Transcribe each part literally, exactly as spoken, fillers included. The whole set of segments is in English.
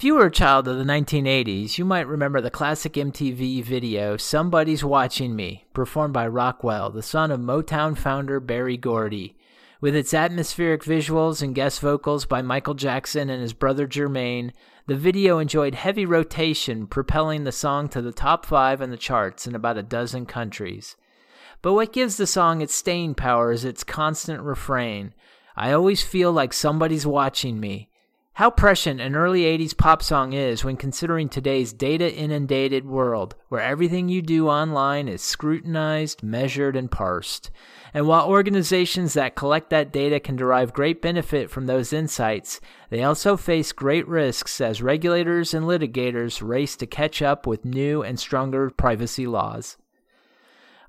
If you were a child of the nineteen eighties, you might remember the classic M T V video, Somebody's Watching Me, performed by Rockwell, the son of Motown founder Berry Gordy, with its atmospheric visuals and guest vocals by Michael Jackson and his brother Jermaine. The video enjoyed heavy rotation, propelling the song to the top five on the charts in about a dozen countries. But what gives the song its staying power is its constant refrain, I always feel like somebody's watching me. How prescient an early eighties pop song is when considering today's data-inundated world, where everything you do online is scrutinized, measured, and parsed. And while organizations that collect that data can derive great benefit from those insights, they also face great risks as regulators and litigators race to catch up with new and stronger privacy laws.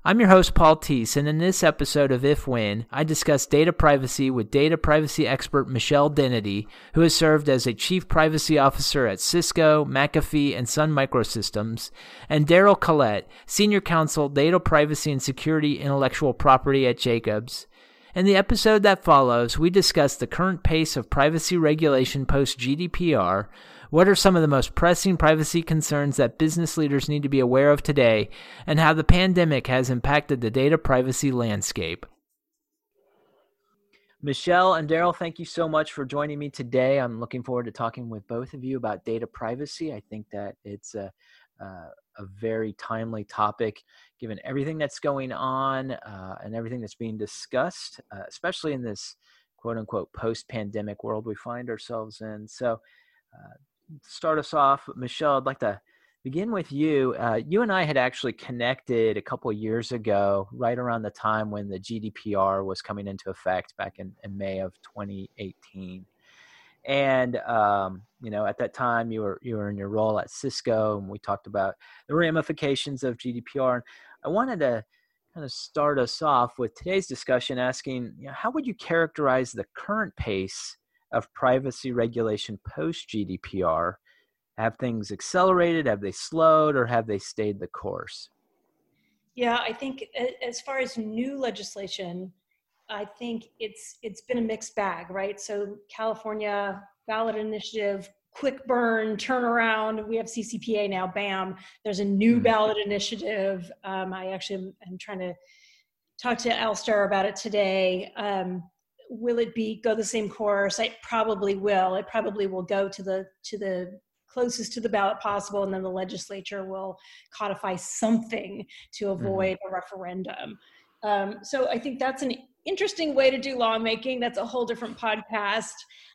I'm your host, Paul Thies, and in this episode of If When, I discuss data privacy with data privacy expert Michelle Dinity, who has served as a chief privacy officer at Cisco, McAfee, and Sun Microsystems, and Daryl Collette, senior counsel, data privacy and security intellectual property at Jacobs. In the episode that follows, we discuss the current pace of privacy regulation post-G D P R, what are some of the most pressing privacy concerns that business leaders need to be aware of today, and how the pandemic has impacted the data privacy landscape. Michelle and Daryl, thank you so much for joining me today. I'm looking forward to talking with both of you about data privacy. I think that it's a uh, a very timely topic, given everything that's going on uh, and everything that's being discussed, uh, especially in this quote-unquote post-pandemic world we find ourselves in. So uh, to start us off, Michelle, I'd like to begin with you. Uh, you and I had actually connected a couple of years ago, right around the time when the G D P R was coming into effect back in, in May of twenty eighteen. And, um, you know, at that time you were, you were in your role at Cisco, and we talked about the ramifications of G D P R. And I wanted to kind of start us off with today's discussion asking, you know, how would you characterize the current pace of privacy regulation post G D P R? Have things accelerated? Have they slowed, or have they stayed the course? Yeah, I think as far as new legislation, I think it's it's been a mixed bag, right? So California ballot initiative, quick burn, turnaround. We have C C P A now, bam. There's a new ballot initiative. Um, I actually am trying to talk to Alistair about it today. Um, will it be go the same course? It probably will. It probably will go to the to the closest to the ballot possible, and then the legislature will codify something to avoid mm-hmm. a referendum. Um, so I think that's an interesting way to do lawmaking. That's a whole different podcast.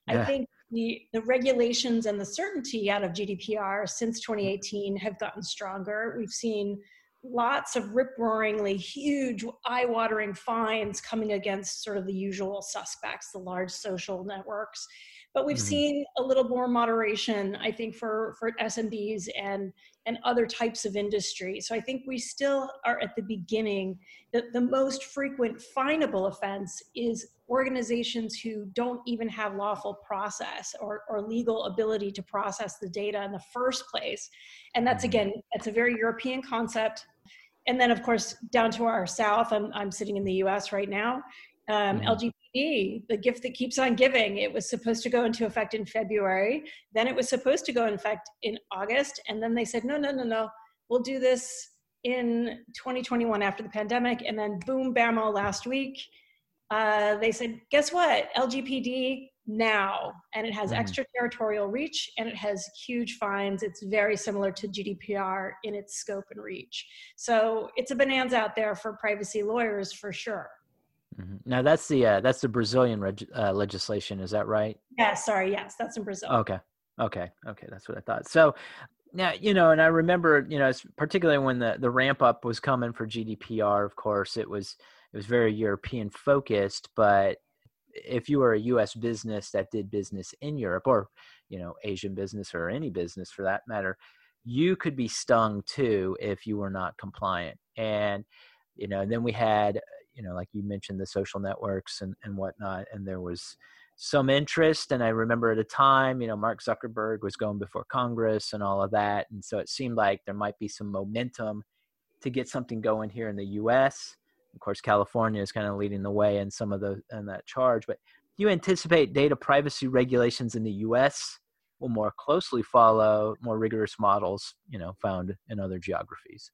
Yeah. I think the, the regulations and the certainty out of G D P R since twenty eighteen have gotten stronger. We've seen lots of rip-roaringly huge, eye-watering fines coming against sort of the usual suspects, the large social networks. But we've mm-hmm. seen a little more moderation, I think, for, for S M Bs and, and other types of industry. So I think we still are at the beginning. The, the most frequent finable offense is organizations who don't even have lawful process or, or legal ability to process the data in the first place. And that's, again, that's a very European concept. And then, of course, down to our south, I'm, I'm sitting in the U S right now, um, mm-hmm. L G P D. The gift that keeps on giving. It was supposed to go into effect in February. Then it was supposed to go into effect in August. And then they said, no, no, no, no. We'll do this in twenty twenty-one after the pandemic. And then boom, bammo, last week, uh, they said, guess what? L G P D now. And it has mm-hmm. extraterritorial reach, and it has huge fines. It's very similar to G D P R in its scope and reach. So it's a bonanza out there for privacy lawyers for sure. Now that's the uh, that's the Brazilian reg- uh, legislation, is that right? Yeah, sorry, yes, that's in Brazil. Okay, okay, okay, that's what I thought. So now, you know, and I remember, you know, particularly when the, the ramp up was coming for G D P R. Of course, it was it was very European focused. But if you were a U S business that did business in Europe, or you know, Asian business, or any business for that matter, you could be stung too if you were not compliant. And you know, and then we had, you know, like you mentioned, the social networks and, and whatnot. And there was some interest. And I remember at a time, you know, Mark Zuckerberg was going before Congress and all of that. And so it seemed like there might be some momentum to get something going here in the U S. Of course, California is kind of leading the way in some of those, in that charge. But do you anticipate data privacy regulations in the U S will more closely follow more rigorous models, you know, found in other geographies.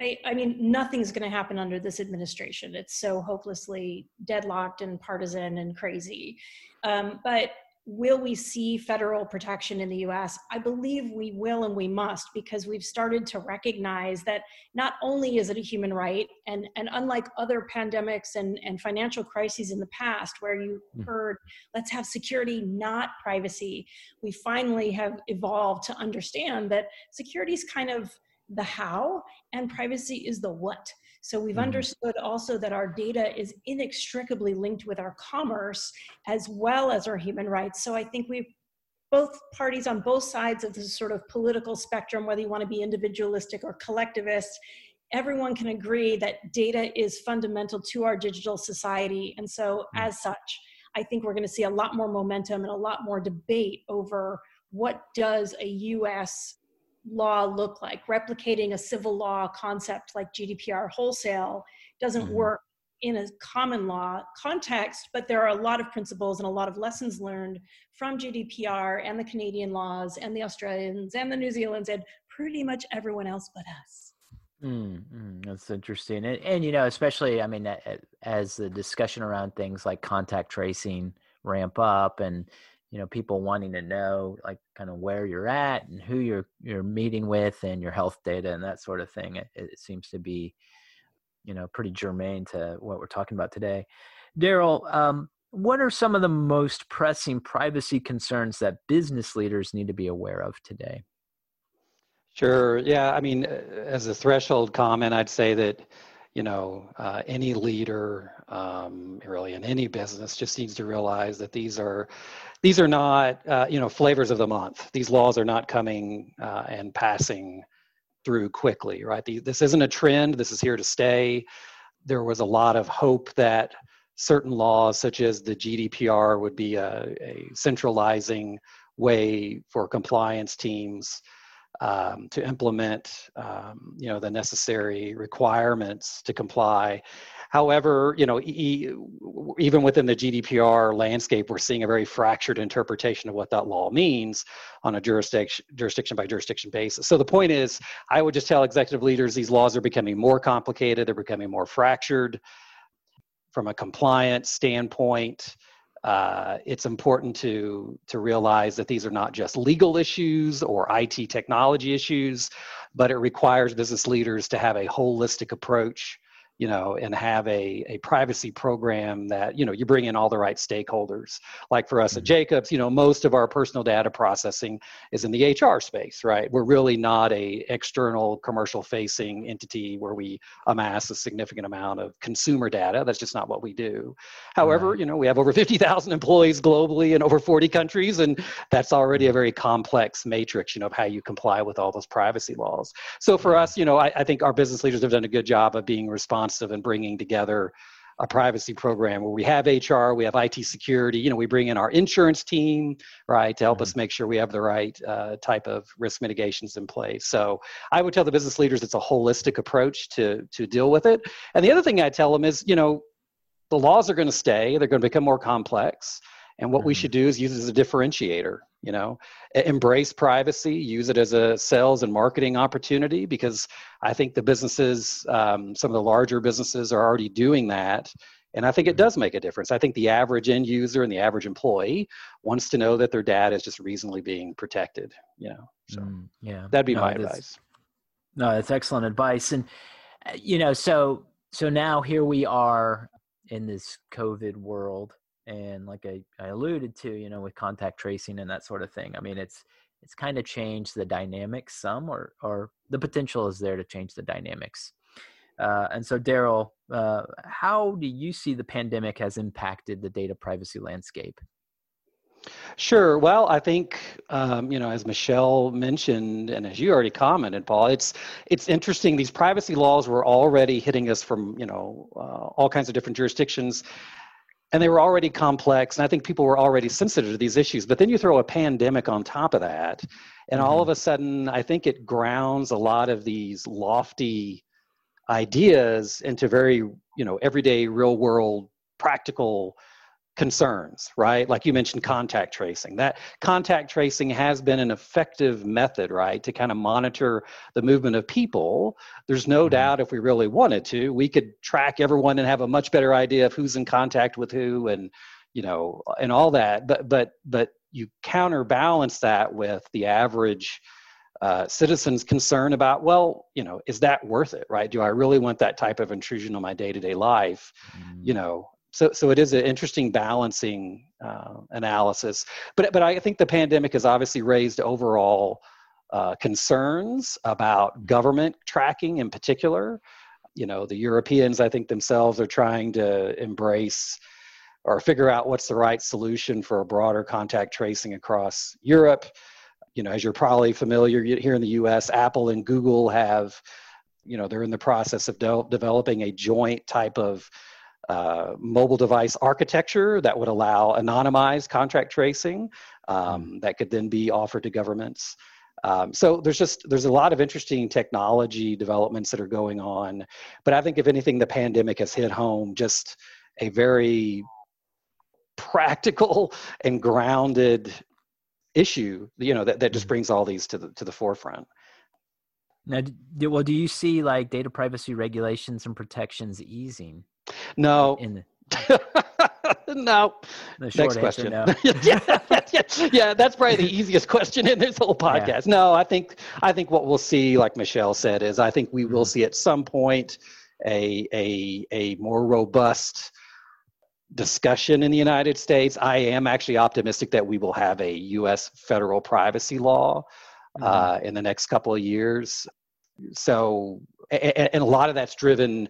I, I mean, nothing's going to happen under this administration. It's so hopelessly deadlocked and partisan and crazy. Um, but will we see federal protection in the U S? I believe we will and we must, because we've started to recognize that not only is it a human right, and, and unlike other pandemics and, and financial crises in the past where you heard, let's have security, not privacy, we finally have evolved to understand that security is kind of the how and privacy is the what. So we've understood also that our data is inextricably linked with our commerce as well as our human rights. So I think we've both parties on both sides of this sort of political spectrum, whether you want to be individualistic or collectivist, everyone can agree that data is fundamental to our digital society. And so as such, I think we're going to see a lot more momentum and a lot more debate over what does a U S law look like. Replicating a civil law concept like G D P R wholesale doesn't mm-hmm. work in a common law context, but there are a lot of principles and a lot of lessons learned from G D P R and the Canadian laws and the Australians and the New Zealanders and pretty much everyone else but us. Mm-hmm. That's interesting. And, and, you know, especially, I mean, as the discussion around things like contact tracing ramp up and, you know, people wanting to know like kind of where you're at and who you're you're meeting with and your health data and that sort of thing. It, it seems to be, you know, pretty germane to what we're talking about today. Daryl, um, what are some of the most pressing privacy concerns that business leaders need to be aware of today? Sure. Yeah. I mean, as a threshold comment, I'd say that, you know, uh, any leader, um, really in any business, just needs to realize that these are, these are not, uh, you know, flavors of the month. These laws are not coming uh, and passing through quickly, right? The, this isn't a trend. This is here to stay. There was a lot of hope that certain laws, such as the G D P R, would be a, a centralizing way for compliance teams Um, to implement, um, you know, the necessary requirements to comply. However, you know, e- even within the G D P R landscape, we're seeing a very fractured interpretation of what that law means on a jurisdiction, jurisdiction by jurisdiction basis. So the point is, I would just tell executive leaders, these laws are becoming more complicated. They're becoming more fractured. From a compliance standpoint, Uh, it's important to to realize that these are not just legal issues or I T technology issues, but it requires business leaders to have a holistic approach, you know, and have a, a privacy program that, you know, you bring in all the right stakeholders. Like for us at Jacobs, you know, most of our personal data processing is in the H R space, right? We're really not a external commercial facing entity where we amass a significant amount of consumer data. That's just not what we do. However, right. you know, we have over fifty thousand employees globally in over forty countries, and that's already a very complex matrix, you know, of how you comply with all those privacy laws. So for us, you know, I, I think our business leaders have done a good job of being responsible and bringing together a privacy program where we have H R, we have I T security, you know, we bring in our insurance team, right, to help mm-hmm. us make sure we have the right uh, type of risk mitigations in place. So I would tell the business leaders it's a holistic approach to to deal with it. And the other thing I tell them is, you know, the laws are going to stay, they're going to become more complex. And what mm-hmm. we should do is use it as a differentiator, you know, embrace privacy, use it as a sales and marketing opportunity, because I think the businesses, um, some of the larger businesses are already doing that. And I think it does make a difference. I think the average end user and the average employee wants to know that their data is just reasonably being protected, you know, so mm, yeah. that'd be no, my advice. No, that's excellent advice. And, you know, so, so now here we are in this COVID world. And like I, I alluded to, you know, with contact tracing and that sort of thing. I mean, it's it's kind of changed the dynamics some, or or the potential is there to change the dynamics. Uh, and so, Daryl, uh, how do you see the pandemic has impacted the data privacy landscape? Sure. Well, I think, um, you know, as Michelle mentioned, and as you already commented, Paul, it's it's interesting. These privacy laws were already hitting us from, you know, uh, all kinds of different jurisdictions. And they were already complex, and I think people were already sensitive to these issues. But then you throw a pandemic on top of that, and mm-hmm. all of a sudden, I think it grounds a lot of these lofty ideas into very, you know, everyday, real-world, practical concerns, right? Like you mentioned contact tracing. That contact tracing has been an effective method, right, to kind of monitor the movement of people. There's no doubt if we really wanted to, we could track everyone and have a much better idea of who's in contact with who and, you know, and all that. But but but you counterbalance that with the average Uh, citizens' concern about, well, you know, is that worth it, right? Do I really want that type of intrusion on my day-to-day life? Mm. You know, so so it is an interesting balancing uh, analysis. But but I think the pandemic has obviously raised overall uh, concerns about government tracking in particular. You know, the Europeans, I think themselves, are trying to embrace or figure out what's the right solution for a broader contact tracing across Europe. You know, as you're probably familiar, here in the U S, Apple and Google have, you know, they're in the process of de- developing a joint type of uh, mobile device architecture that would allow anonymized contact tracing um, that could then be offered to governments. Um, so there's just, there's a lot of interesting technology developments that are going on. But I think if anything, the pandemic has hit home just a very practical and grounded issue, you know, that, that just brings all these to the to the forefront. Now, do, well, do you see like data privacy regulations and protections easing? No. In the, no. The short Next question. Answer, no. yeah, yeah, yeah, that's probably the easiest question in this whole podcast. Yeah. No, I think I think what we'll see, like Michelle said, is I think we will see at some point a a a more robust discussion in the United States. I am actually optimistic that we will have a U S federal privacy law uh, mm-hmm. in the next couple of years. So, and, and a lot of that's driven,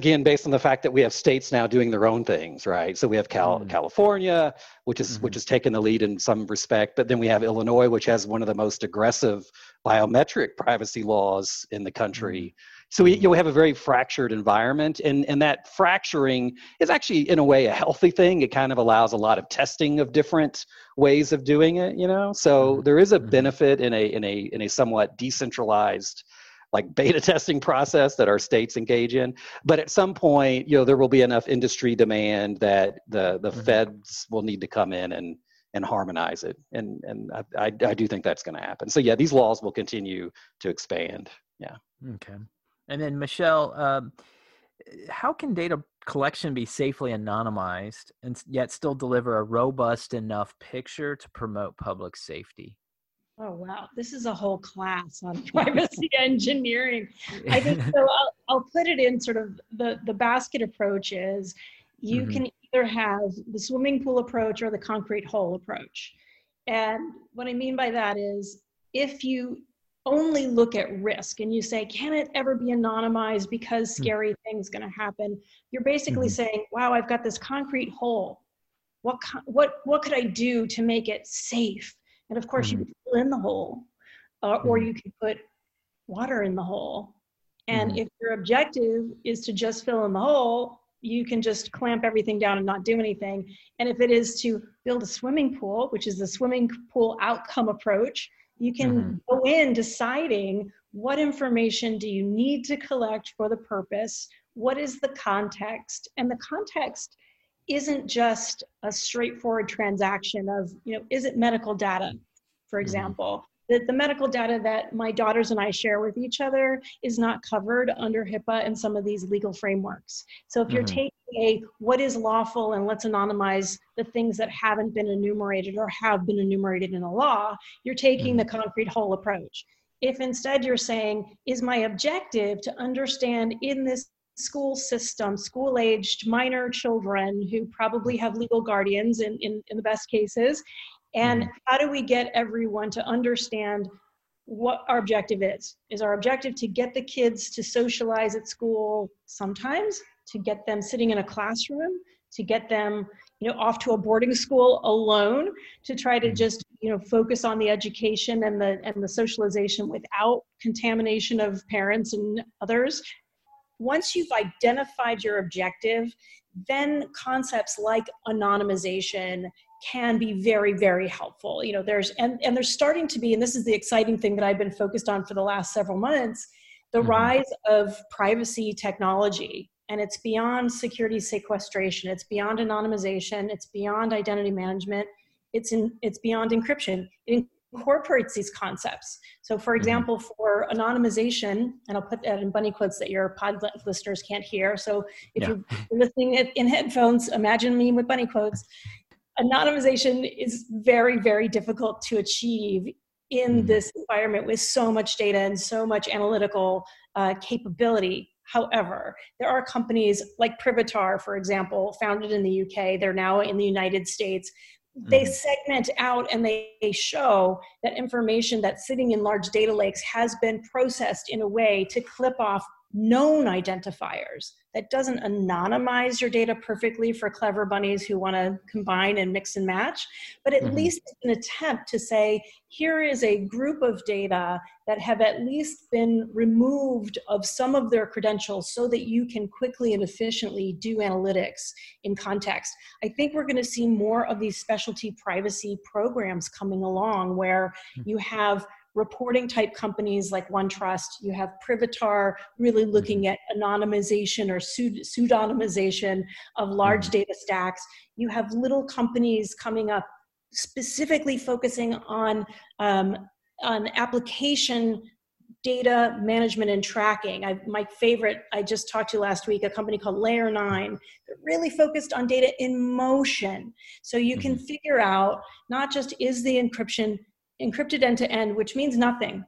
again, based on the fact that we have states now doing their own things, right? So we have Cal- mm-hmm. California, which is mm-hmm. which is taking the lead in some respect, but then we have Illinois, which has one of the most aggressive biometric privacy laws in the country. Mm-hmm. So we, you know, we have a very fractured environment, and, and that fracturing is actually, in a way, a healthy thing. It kind of allows a lot of testing of different ways of doing it, you know? So there is a benefit in a in a, in a somewhat decentralized, like, beta testing process that our states engage in. But at some point, you know, there will be enough industry demand that the, the mm-hmm. feds will need to come in and, and harmonize it. And, and I, I, I do think that's going to happen. So, yeah, these laws will continue to expand. Yeah. Okay. And then, Michelle, um, how can data collection be safely anonymized and yet still deliver a robust enough picture to promote public safety? Oh, wow. This is a whole class on privacy engineering. I think so. I'll, I'll put it in sort of the, the basket approach is you mm-hmm. can either have the swimming pool approach or the concrete hole approach. And what I mean by that is if you only look at risk and you say, can it ever be anonymized because scary things going to happen? You're basically mm-hmm. saying, wow, I've got this concrete hole. What what what could I do to make it safe? And of course, mm-hmm. you could fill in the hole, uh, or you could put water in the hole. And mm-hmm. if your objective is to just fill in the hole, you can just clamp everything down and not do anything. And if it is to build a swimming pool, which is the swimming pool outcome approach, you can mm-hmm. go in deciding what information do you need to collect for the purpose, what is the context, and the context isn't just a straightforward transaction of, you know, is it medical data, for example. Mm-hmm. The, the medical data that my daughters and I share with each other is not covered under HIPAA and some of these legal frameworks. So if mm-hmm. you're taking a what is lawful and let's anonymize the things that haven't been enumerated or have been enumerated in a law, you're taking the concrete hole approach. If instead you're saying, is my objective to understand in this school system, school-aged minor children who probably have legal guardians in, in, in the best cases, and how do we get everyone to understand what our objective is? Is our objective to get the kids to socialize at school sometimes? To get them sitting in a classroom, to get them, you know, off to a boarding school alone, to try to just, you know, focus on the education and the and the socialization without contamination of parents and others. Once you've identified your objective, then concepts like anonymization can be very, very helpful. You know, there's and, and there's starting to be, and this is the exciting thing that I've been focused on for the last several months, the mm-hmm. rise of privacy technology. And it's beyond security sequestration. It's beyond anonymization. It's beyond identity management. It's, in, it's beyond encryption. It incorporates these concepts. So for example, for anonymization, and I'll put that in bunny quotes that your pod listeners can't hear. So if yeah. you're listening in headphones, imagine me with bunny quotes. Anonymization is very, very difficult to achieve in this environment with so much data and so much analytical uh, capability. However, there are companies like Privitar, for example, founded in the U K. They're now in the United States. They segment out and they show that information that's sitting in large data lakes has been processed in a way to clip off known identifiers. That doesn't anonymize your data perfectly for clever bunnies who want to combine and mix and match, but at mm-hmm. least an attempt to say, here is a group of data that have at least been removed of some of their credentials so that you can quickly and efficiently do analytics in context. I think we're going to see more of these specialty privacy programs coming along where you have reporting type companies like OneTrust, you have Privitar really looking at anonymization or pseudonymization of large data stacks. You have little companies coming up specifically focusing on, um, on application data management and tracking. I, my favorite, I just talked to last week, a company called Layer nine, that really focused on data in motion. So you can figure out not just is the encryption encrypted end-to-end, which means nothing.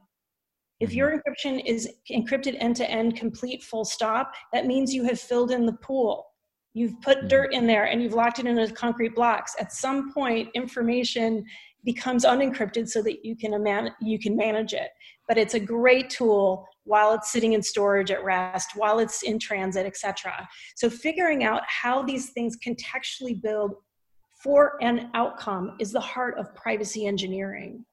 If your encryption is encrypted end-to-end, complete, full stop, that means you have filled in the pool. You've put dirt in there and you've locked it into concrete blocks. At some point, information becomes unencrypted so that you can, man- you can manage it. But it's a great tool while it's sitting in storage at rest, while it's in transit, et cetera. So figuring out how these things contextually build for an outcome is the heart of privacy engineering.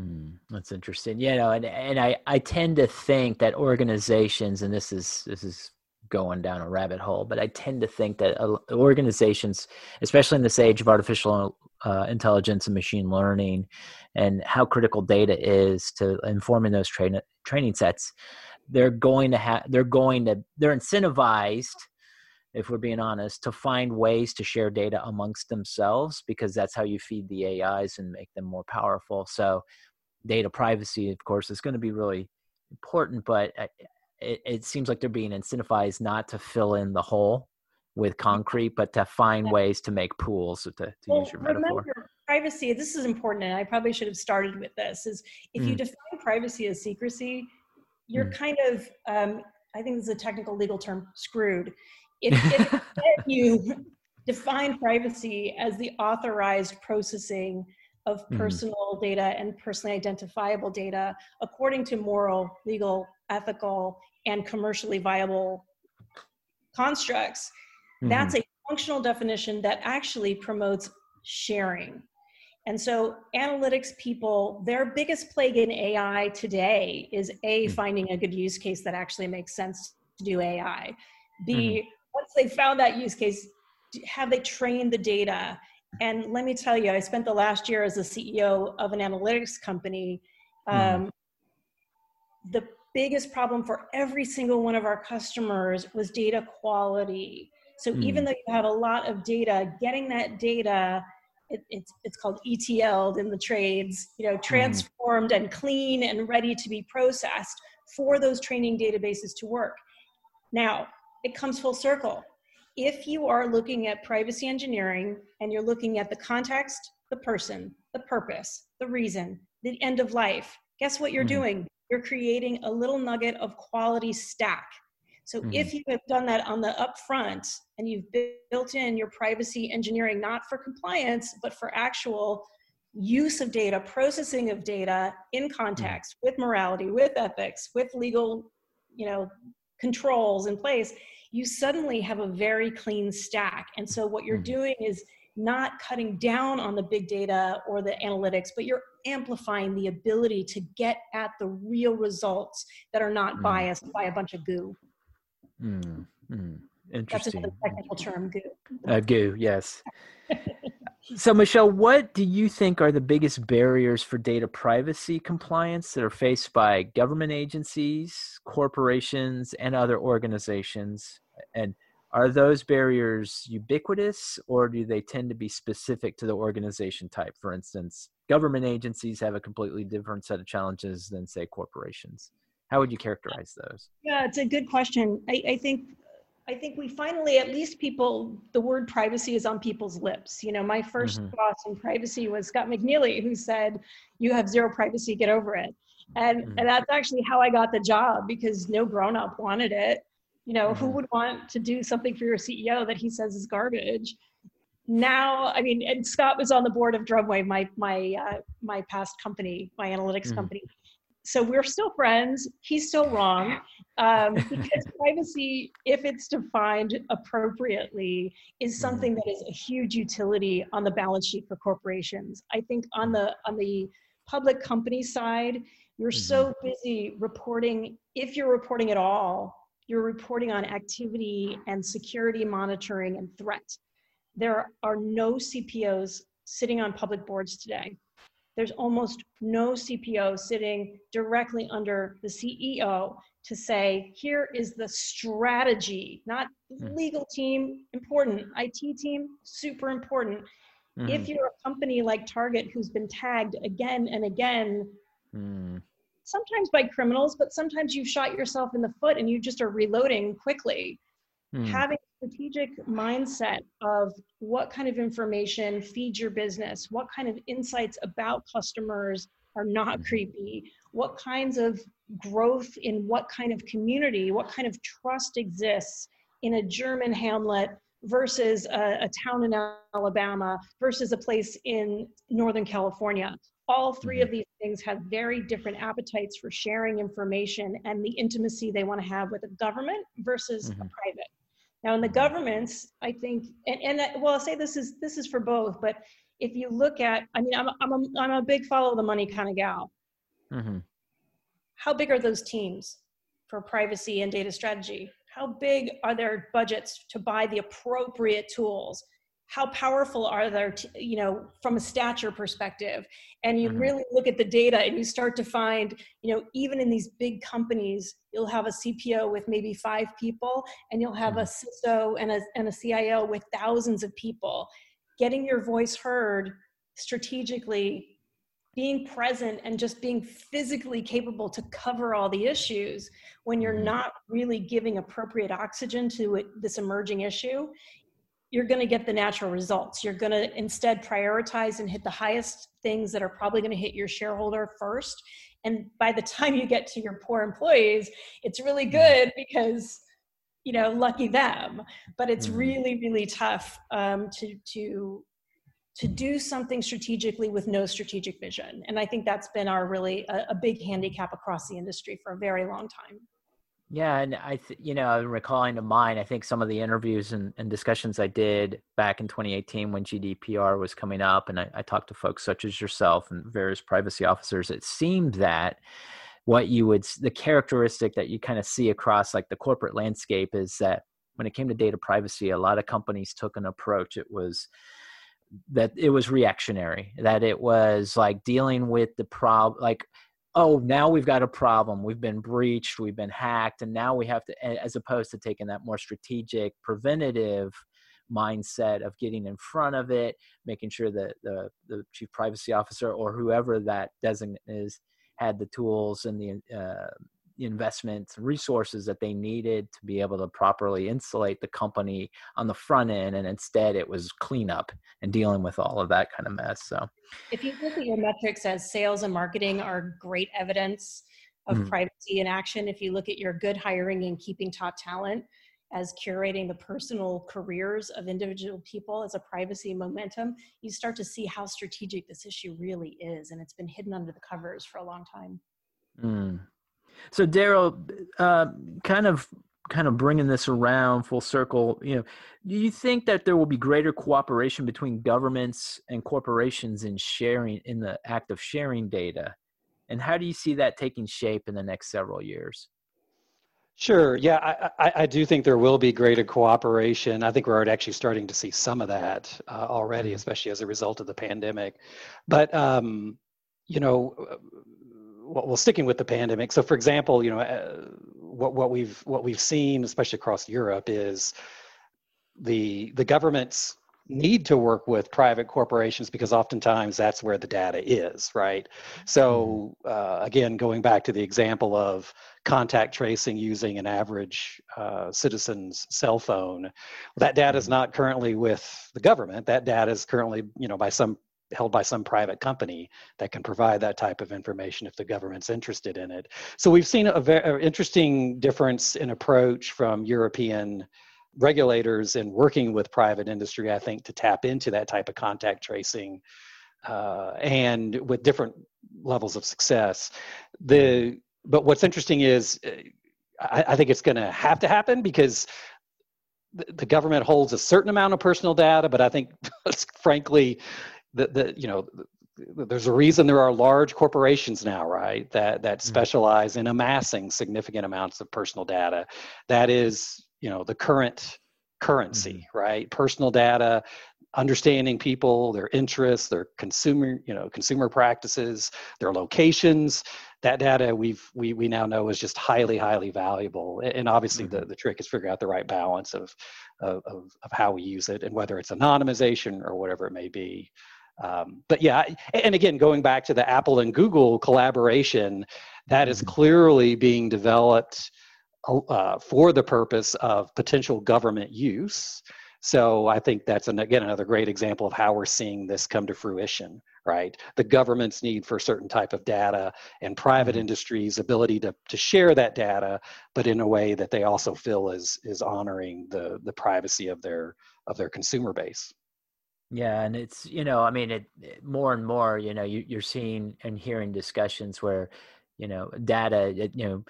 Mm, that's interesting. You know, and, and I, I tend to think that organizations, and this is, this is going down a rabbit hole, but I tend to think that organizations, especially in this age of artificial uh, intelligence and machine learning and how critical data is to informing those train, training sets, they're going to have, they're going to, they're incentivized, if we're being honest, to find ways to share data amongst themselves, because that's how you feed the A Is and make them more powerful. So data privacy, of course, is going to be really important, but it, it seems like they're being incentivized not to fill in the hole with concrete, but to find ways to make pools, so to, to well, use your remember, metaphor. Privacy, this is important, and I probably should have started with this, is if mm. you define privacy as secrecy, you're mm. kind of, um, I think this is a technical legal term, screwed. If, if you define privacy as the authorized processing of personal mm. data and personally identifiable data according to moral, legal, ethical, and commercially viable constructs, mm. that's a functional definition that actually promotes sharing. And so analytics people, their biggest plague in A I today is A, finding a good use case that actually makes sense to do A I. B, mm-hmm. once they found that use case, have they trained the data? And let me tell you, I spent the last year as a C E O of an analytics company. Um, mm. The biggest problem for every single one of our customers was data quality. So mm. even though you have a lot of data, getting that data, it, it's, it's called E T L'd in the trades, you know, transformed mm. and clean and ready to be processed for those training databases to work. Now, it comes full circle. If you are looking at privacy engineering and you're looking at the context, the person, the purpose, the reason, the end of life, guess what you're mm-hmm. doing? You're creating a little nugget of quality stack. So mm-hmm. if you have done that on the upfront and you've built in your privacy engineering, not for compliance, but for actual use of data, processing of data in context, mm-hmm. with morality, with ethics, with legal, you know, controls in place, you suddenly have a very clean stack. And so what you're mm-hmm. doing is not cutting down on the big data or the analytics, but you're amplifying the ability to get at the real results that are not mm-hmm. biased by a bunch of goo. Mm-hmm. Interesting. That's another technical term, goo. Uh, goo, yes. So, Michelle, what do you think are the biggest barriers for data privacy compliance that are faced by government agencies, corporations, and other organizations? And are those barriers ubiquitous, or do they tend to be specific to the organization type? For instance, government agencies have a completely different set of challenges than, say, corporations. How would you characterize those? Yeah, it's a good question. I, I think I think we finally, at least people, the word privacy is on people's lips. You know, my first mm-hmm. boss in privacy was Scott McNeely, who said, "You have zero privacy, get over it." And, mm-hmm. and that's actually how I got the job, because no grown-up wanted it. You know, mm-hmm. who would want to do something for your C E O that he says is garbage? Now, I mean, and Scott was on the board of Drumwave, my, my, uh, my past company, my analytics mm-hmm. company. So we're still friends. He's still wrong. Um, because privacy, if it's defined appropriately, is something that is a huge utility on the balance sheet for corporations. I think on the on the public company side, you're so busy reporting, if you're reporting at all, you're reporting on activity and security monitoring and threat. There are no C P Os sitting on public boards today. There's almost no C P O sitting directly under the C E O to say, here is the strategy, not mm. legal team, important, I T team, super important. Mm. If you're a company like Target, who's been tagged again and again, mm. sometimes by criminals, but sometimes you've shot yourself in the foot and you just are reloading quickly. Mm. Having a strategic mindset of what kind of information feeds your business, what kind of insights about customers are not creepy, what kinds of growth in what kind of community, what kind of trust exists in a German hamlet versus a, a town in Alabama versus a place in Northern California. All three of these things have very different appetites for sharing information and the intimacy they want to have with a government versus mm-hmm. a private. Now in the governments, I think, and, and that, well, I'll say this is this is for both, but if you look at, I mean, I'm a, I'm a, I'm a big follow the money kind of gal. Mm-hmm. How big are those teams for privacy and data strategy? How big are their budgets to buy the appropriate tools? How powerful are their, you know, from a stature perspective? And you mm-hmm. really look at the data and you start to find, you know, even in these big companies, you'll have a C P O with maybe five people, and you'll have mm-hmm. a C I S O and a, and a C I O with thousands of people. Getting your voice heard strategically, being present, and just being physically capable to cover all the issues when you're mm-hmm. not really giving appropriate oxygen to it, this emerging issue, you're going to get the natural results. You're going to instead prioritize and hit the highest things that are probably going to hit your shareholder first. And by the time you get to your poor employees, it's really good because, you know, lucky them. But it's really, really tough um, to, to, to do something strategically with no strategic vision. And I think that's been our really a, a big handicap across the industry for a very long time. Yeah. And I, th- you know, I'm recalling to mind, I think some of the interviews and, and discussions I did back in twenty eighteen when G D P R was coming up, and I, I talked to folks such as yourself and various privacy officers. It seemed that what you would, the characteristic that you kind of see across like the corporate landscape is that when it came to data privacy, a lot of companies took an approach. It was that it was reactionary, that it was like dealing with the problem, like, oh, now we've got a problem. We've been breached, we've been hacked, and now we have to, as opposed to taking that more strategic, preventative mindset of getting in front of it, making sure that the, the chief privacy officer or whoever that designate is had the tools and the uh, investments, resources that they needed to be able to properly insulate the company on the front end. And instead it was cleanup and dealing with all of that kind of mess. So if you look at your metrics as sales and marketing are great evidence of mm-hmm. privacy in action. If you look at your good hiring and keeping top talent as curating the personal careers of individual people as a privacy momentum, you start to see how strategic this issue really is. And it's been hidden under the covers for a long time. Mm. So Daryl, uh, kind of, kind of bringing this around full circle, you know, do you think that there will be greater cooperation between governments and corporations in sharing, in the act of sharing data? And how do you see that taking shape in the next several years? Sure. Yeah, I, I, I do think there will be greater cooperation. I think we're actually starting to see some of that uh, already, especially as a result of the pandemic. But, um, you know, well, well, sticking with the pandemic. So, for example, you know, uh, what what we've what we've seen, especially across Europe, is the the government's need to work with private corporations, because oftentimes that's where the data is, right? So, uh, again, going back to the example of contact tracing using an average uh, citizen's cell phone. That data is not currently with the government. That data is currently, you know, by some held by some private company that can provide that type of information if the government's interested in it. So we've seen a very interesting difference in approach from European regulators in working with private industry, I think, to tap into that type of contact tracing, uh, and with different levels of success. The But what's interesting is, I, I think it's going to have to happen, because the, the government holds a certain amount of personal data. But I think, frankly, the, the you know the, there's a reason there are large corporations now, right? That that specialize in amassing significant amounts of personal data. That is, you know, the current currency, mm-hmm. right? Personal data, understanding people, their interests, their consumer, you know, consumer practices, their locations. That data we've, we we now know is just highly, highly valuable. And obviously mm-hmm. the, the trick is figuring out the right balance of, of, of how we use it, and whether it's anonymization or whatever it may be. Um, but yeah, and again, going back to the Apple and Google collaboration, that is clearly being developed uh, for the purpose of potential government use. So I think that's, an, again, another great example of how we're seeing this come to fruition, right? The government's need for a certain type of data, and private mm-hmm. industry's ability to, to share that data, but in a way that they also feel is is honoring the the privacy of their of their consumer base. Yeah, and it's, you know, I mean, it, it more and more, you know, you, you're seeing and hearing discussions where, you know, data, it, you know,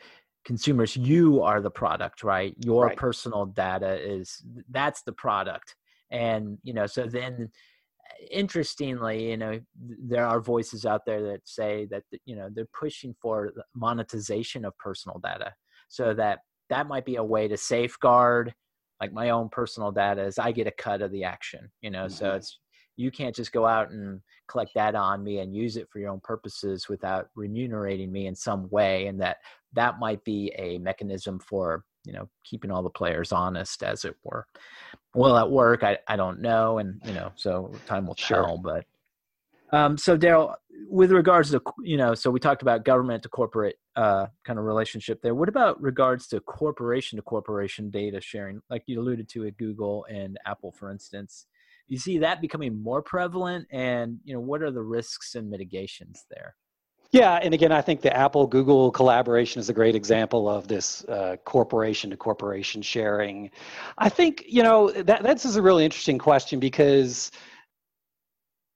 consumers, you are the product, right? Your right. personal data is, that's the product. And, you know, so then interestingly, you know, there are voices out there that say that, you know, they're pushing for monetization of personal data. So that that might be a way to safeguard, like, my own personal data is I get a cut of the action, you know, mm-hmm. so it's, you can't just go out and collect data on me and use it for your own purposes without remunerating me in some way. And that that might be a mechanism for, you know, keeping all the players honest, as it were. Will that work? I, I don't know. And, you know, so time will sure. tell. But um, so Daryl, with regards to, you know, so we talked about government to corporate uh, kind of relationship there. What about regards to corporation to corporation data sharing, like you alluded to at Google and Apple, for instance? You see that becoming more prevalent, and, you know, what are the risks and mitigations there? Yeah, and again, I think the Apple-Google collaboration is a great example of this uh, corporation-to-corporation sharing. I think, you know, that that's a really interesting question, because,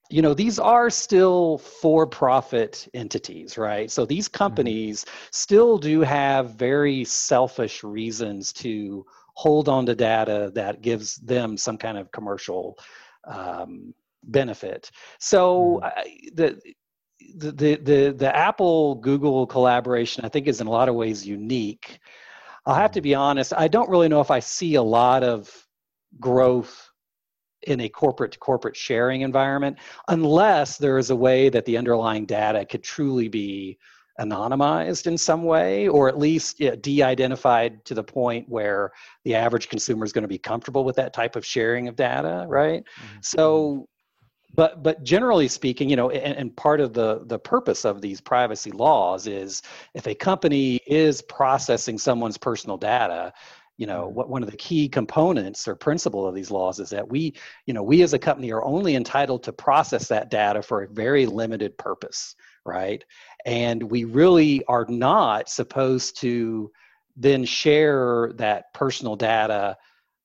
you know, these are still for-profit entities, right? So these companies mm-hmm. still do have very selfish reasons to hold on to data that gives them some kind of commercial um, benefit. So uh, the, the the the Apple Google collaboration, I think, is in a lot of ways unique. I'll have to be honest, I don't really know if I see a lot of growth in a corporate to corporate sharing environment, unless there is a way that the underlying data could truly be anonymized in some way, or at least yeah, de-identified to the point where the average consumer is going to be comfortable with that type of sharing of data, right? Mm-hmm. So, but but generally speaking, you know, and, and part of the, the purpose of these privacy laws is, if a company is processing someone's personal data, you know, what one of the key components or principle of these laws is that we, you know, we as a company are only entitled to process that data for a very limited purpose, right? And we really are not supposed to then share that personal data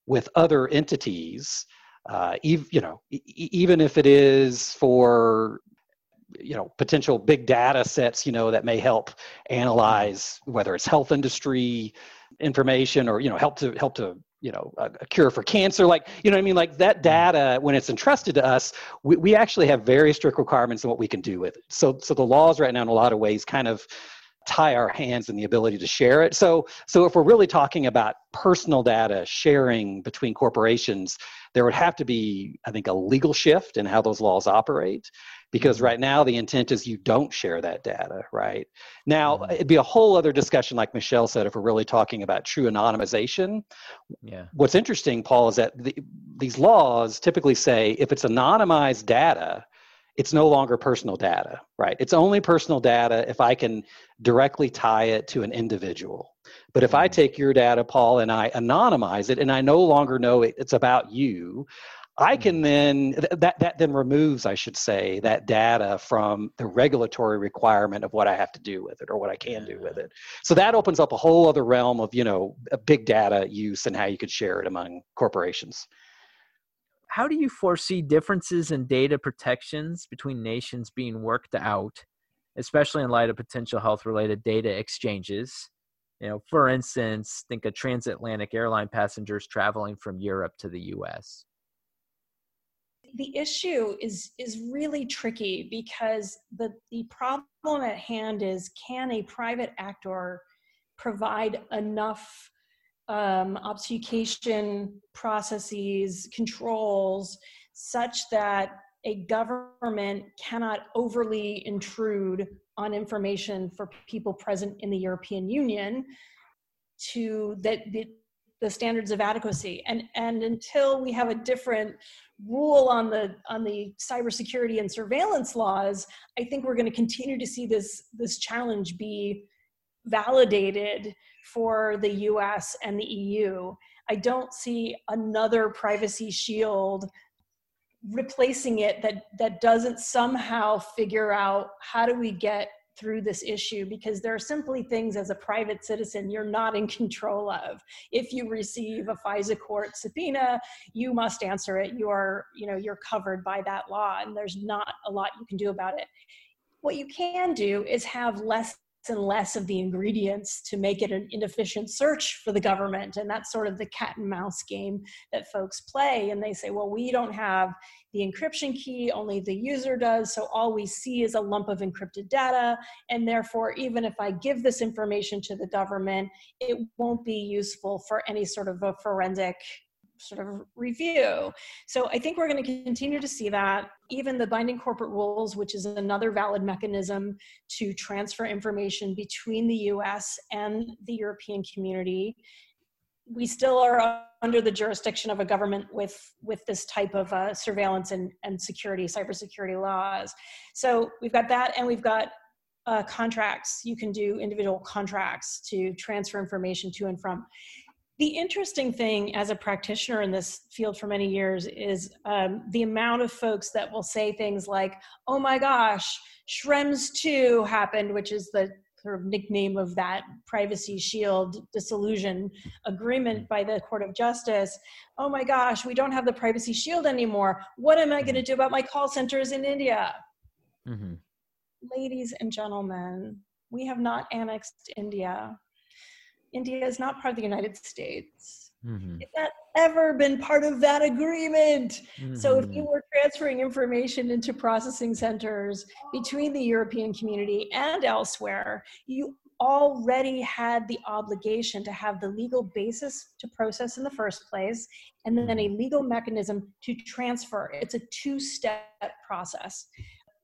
with other entities, uh, ev- you know, e- even if it is for, you know, potential big data sets, you know, that may help analyze whether it's health industry information, or, you know, help to help to, you know, a, a cure for cancer, like, you know what I mean? Like, that data, when it's entrusted to us, we, we actually have very strict requirements on what we can do with it. So so the laws right now, in a lot of ways, kind of tie our hands in the ability to share it. So, so if we're really talking about personal data sharing between corporations, there would have to be, I think, a legal shift in how those laws operate, because right now the intent is you don't share that data, right? Now, it'd be a whole other discussion, like Michelle said, if we're really talking about true anonymization. Yeah. What's interesting, Paul, is that the, these laws typically say if it's anonymized data, it's no longer personal data, right? It's only personal data if I can directly tie it to an individual. But if I take your data, Paul, and I anonymize it, and I no longer know it, it's about you, I can then, that, that then removes, I should say, that data from the regulatory requirement of what I have to do with it or what I can do with it. So that opens up a whole other realm of, you know, big data use and how you could share it among corporations. How do you foresee differences in data protections between nations being worked out, especially in light of potential health-related data exchanges? You know, for instance, think of transatlantic airline passengers traveling from Europe to the U S. The issue is is really tricky, because the, the problem at hand is, can a private actor provide enough Um, obfuscation processes, controls, such that a government cannot overly intrude on information for people present in the European Union to that the, the standards of adequacy. And, and until we have a different rule on the, on the cybersecurity and surveillance laws, I think we're going to continue to see this, this challenge be validated for the U S and the E U. I don't see another privacy shield replacing it that, that doesn't somehow figure out how do we get through this issue, because there are simply things as a private citizen you're not in control of. If you receive a FISA court subpoena, you must answer it. You are, you know, you're covered by that law, and there's not a lot you can do about it. What you can do is have less and less of the ingredients to make it an inefficient search for the government. And that's sort of the cat and mouse game that folks play. And they say, well, we don't have the encryption key, only the user does. So all we see is a lump of encrypted data. And therefore, even if I give this information to the government, it won't be useful for any sort of a forensic sort of review. So I think we're going to continue to see that. Even the binding corporate rules, which is another valid mechanism to transfer information between the U S and the European community, we still are under the jurisdiction of a government with, with this type of uh, surveillance and, and security, cybersecurity laws. So we've got that, and we've got uh, contracts. You can do individual contracts to transfer information to and from. The interesting thing as a practitioner in this field for many years is um, the amount of folks that will say things like, oh my gosh, Schrems two happened, which is the sort of nickname of that privacy shield dissolution agreement by the Court of Justice. Oh my gosh, we don't have the privacy shield anymore. What am I going to do about my call centers in India? Mm-hmm. Ladies and gentlemen, we have not annexed India. India is not part of the United States. Mm-hmm. It's not ever been part of that agreement. Mm-hmm. So if you were transferring information into processing centers between the European community and elsewhere, you already had the obligation to have the legal basis to process in the first place, and then a legal mechanism to transfer. It's a two-step process.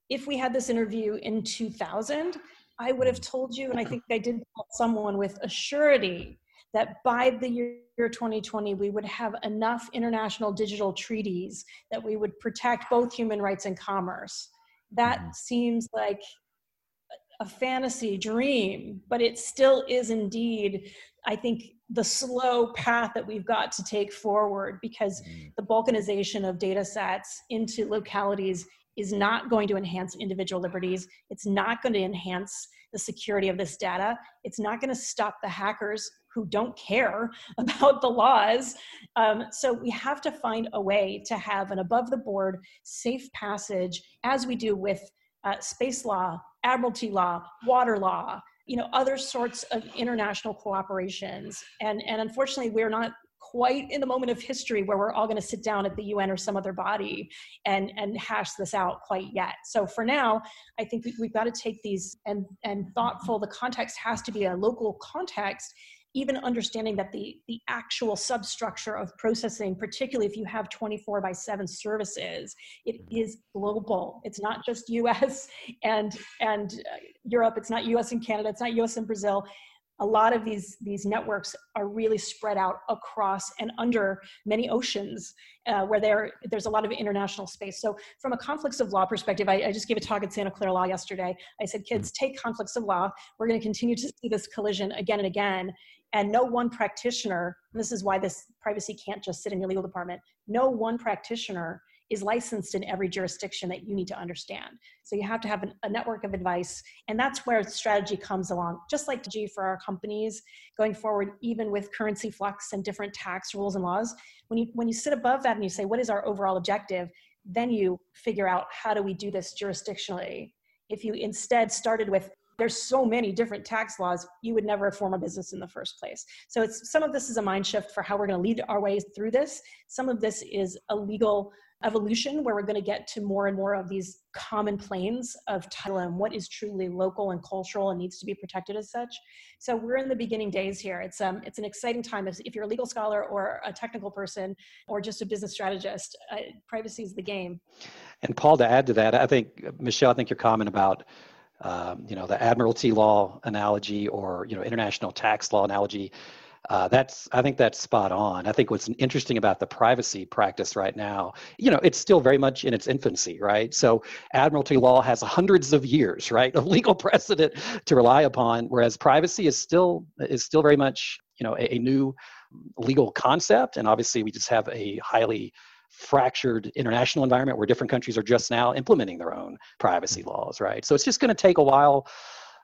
If we had this interview in two thousand, I would have told you, and I think I did tell someone with a surety, that by the year twenty twenty, we would have enough international digital treaties that we would protect both human rights and commerce. That seems like a fantasy dream, but it still is indeed, I think, the slow path that we've got to take forward, because the balkanization of data sets into localities is not going to enhance individual liberties. It's not going to enhance the security of this data. It's not going to stop the hackers who don't care about the laws. Um, so we have to find a way to have an above the board, safe passage, as we do with uh, space law, admiralty law, water law, you know, other sorts of international cooperations. And, and unfortunately, we're not quite in the moment of history where we're all going to sit down at the U N or some other body and, and hash this out quite yet. So for now, I think we, we've got to take these and, and thoughtful, the context has to be a local context, even understanding that the, the actual substructure of processing, particularly if you have twenty-four by seven services, it is global. It's not just U S and, and Europe. It's not U S and Canada. It's not U S and Brazil. A lot of these, these networks are really spread out across and under many oceans uh, where there, there's a lot of international space. So from a conflicts of law perspective, I, I just gave a talk at Santa Clara Law yesterday. I said, kids, take conflicts of law. We're going to continue to see this collision again and again. And no one practitioner, and this is why this privacy can't just sit in your legal department, no one practitioner is licensed in every jurisdiction that you need to understand. So you have to have an, a network of advice, and that's where strategy comes along. Just like G for our companies going forward, even with currency flux and different tax rules and laws, when you, when you sit above that and you say, what is our overall objective? Then you figure out, how do we do this jurisdictionally? If you instead started with, there's so many different tax laws, you would never form a business in the first place. So it's, some of this is a mind shift for how we're going to lead our way through this. Some of this is a legal evolution where we're going to get to more and more of these common planes of title and what is truly local and cultural and needs to be protected as such. So we're in the beginning days here. It's um it's an exciting time. If you're a legal scholar or a technical person or just a business strategist, uh, privacy is the game. And Paul, to add to that, I think, Michelle, I think your comment about Um, you know, the admiralty law analogy or, you know, international tax law analogy, uh, that's, I think that's spot on. I think what's interesting about the privacy practice right now, you know, it's still very much in its infancy, right? So admiralty law has hundreds of years, right, of legal precedent to rely upon, whereas privacy is still, is still very much, you know, a, a new legal concept. And obviously we just have a highly fractured international environment where different countries are just now implementing their own privacy laws, right? So it's just going to take a while,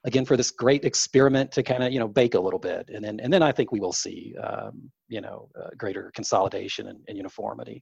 again, for this great experiment to kind of, you know, bake a little bit. And then, and then I think we will see, um, you know, uh, greater consolidation and, and uniformity.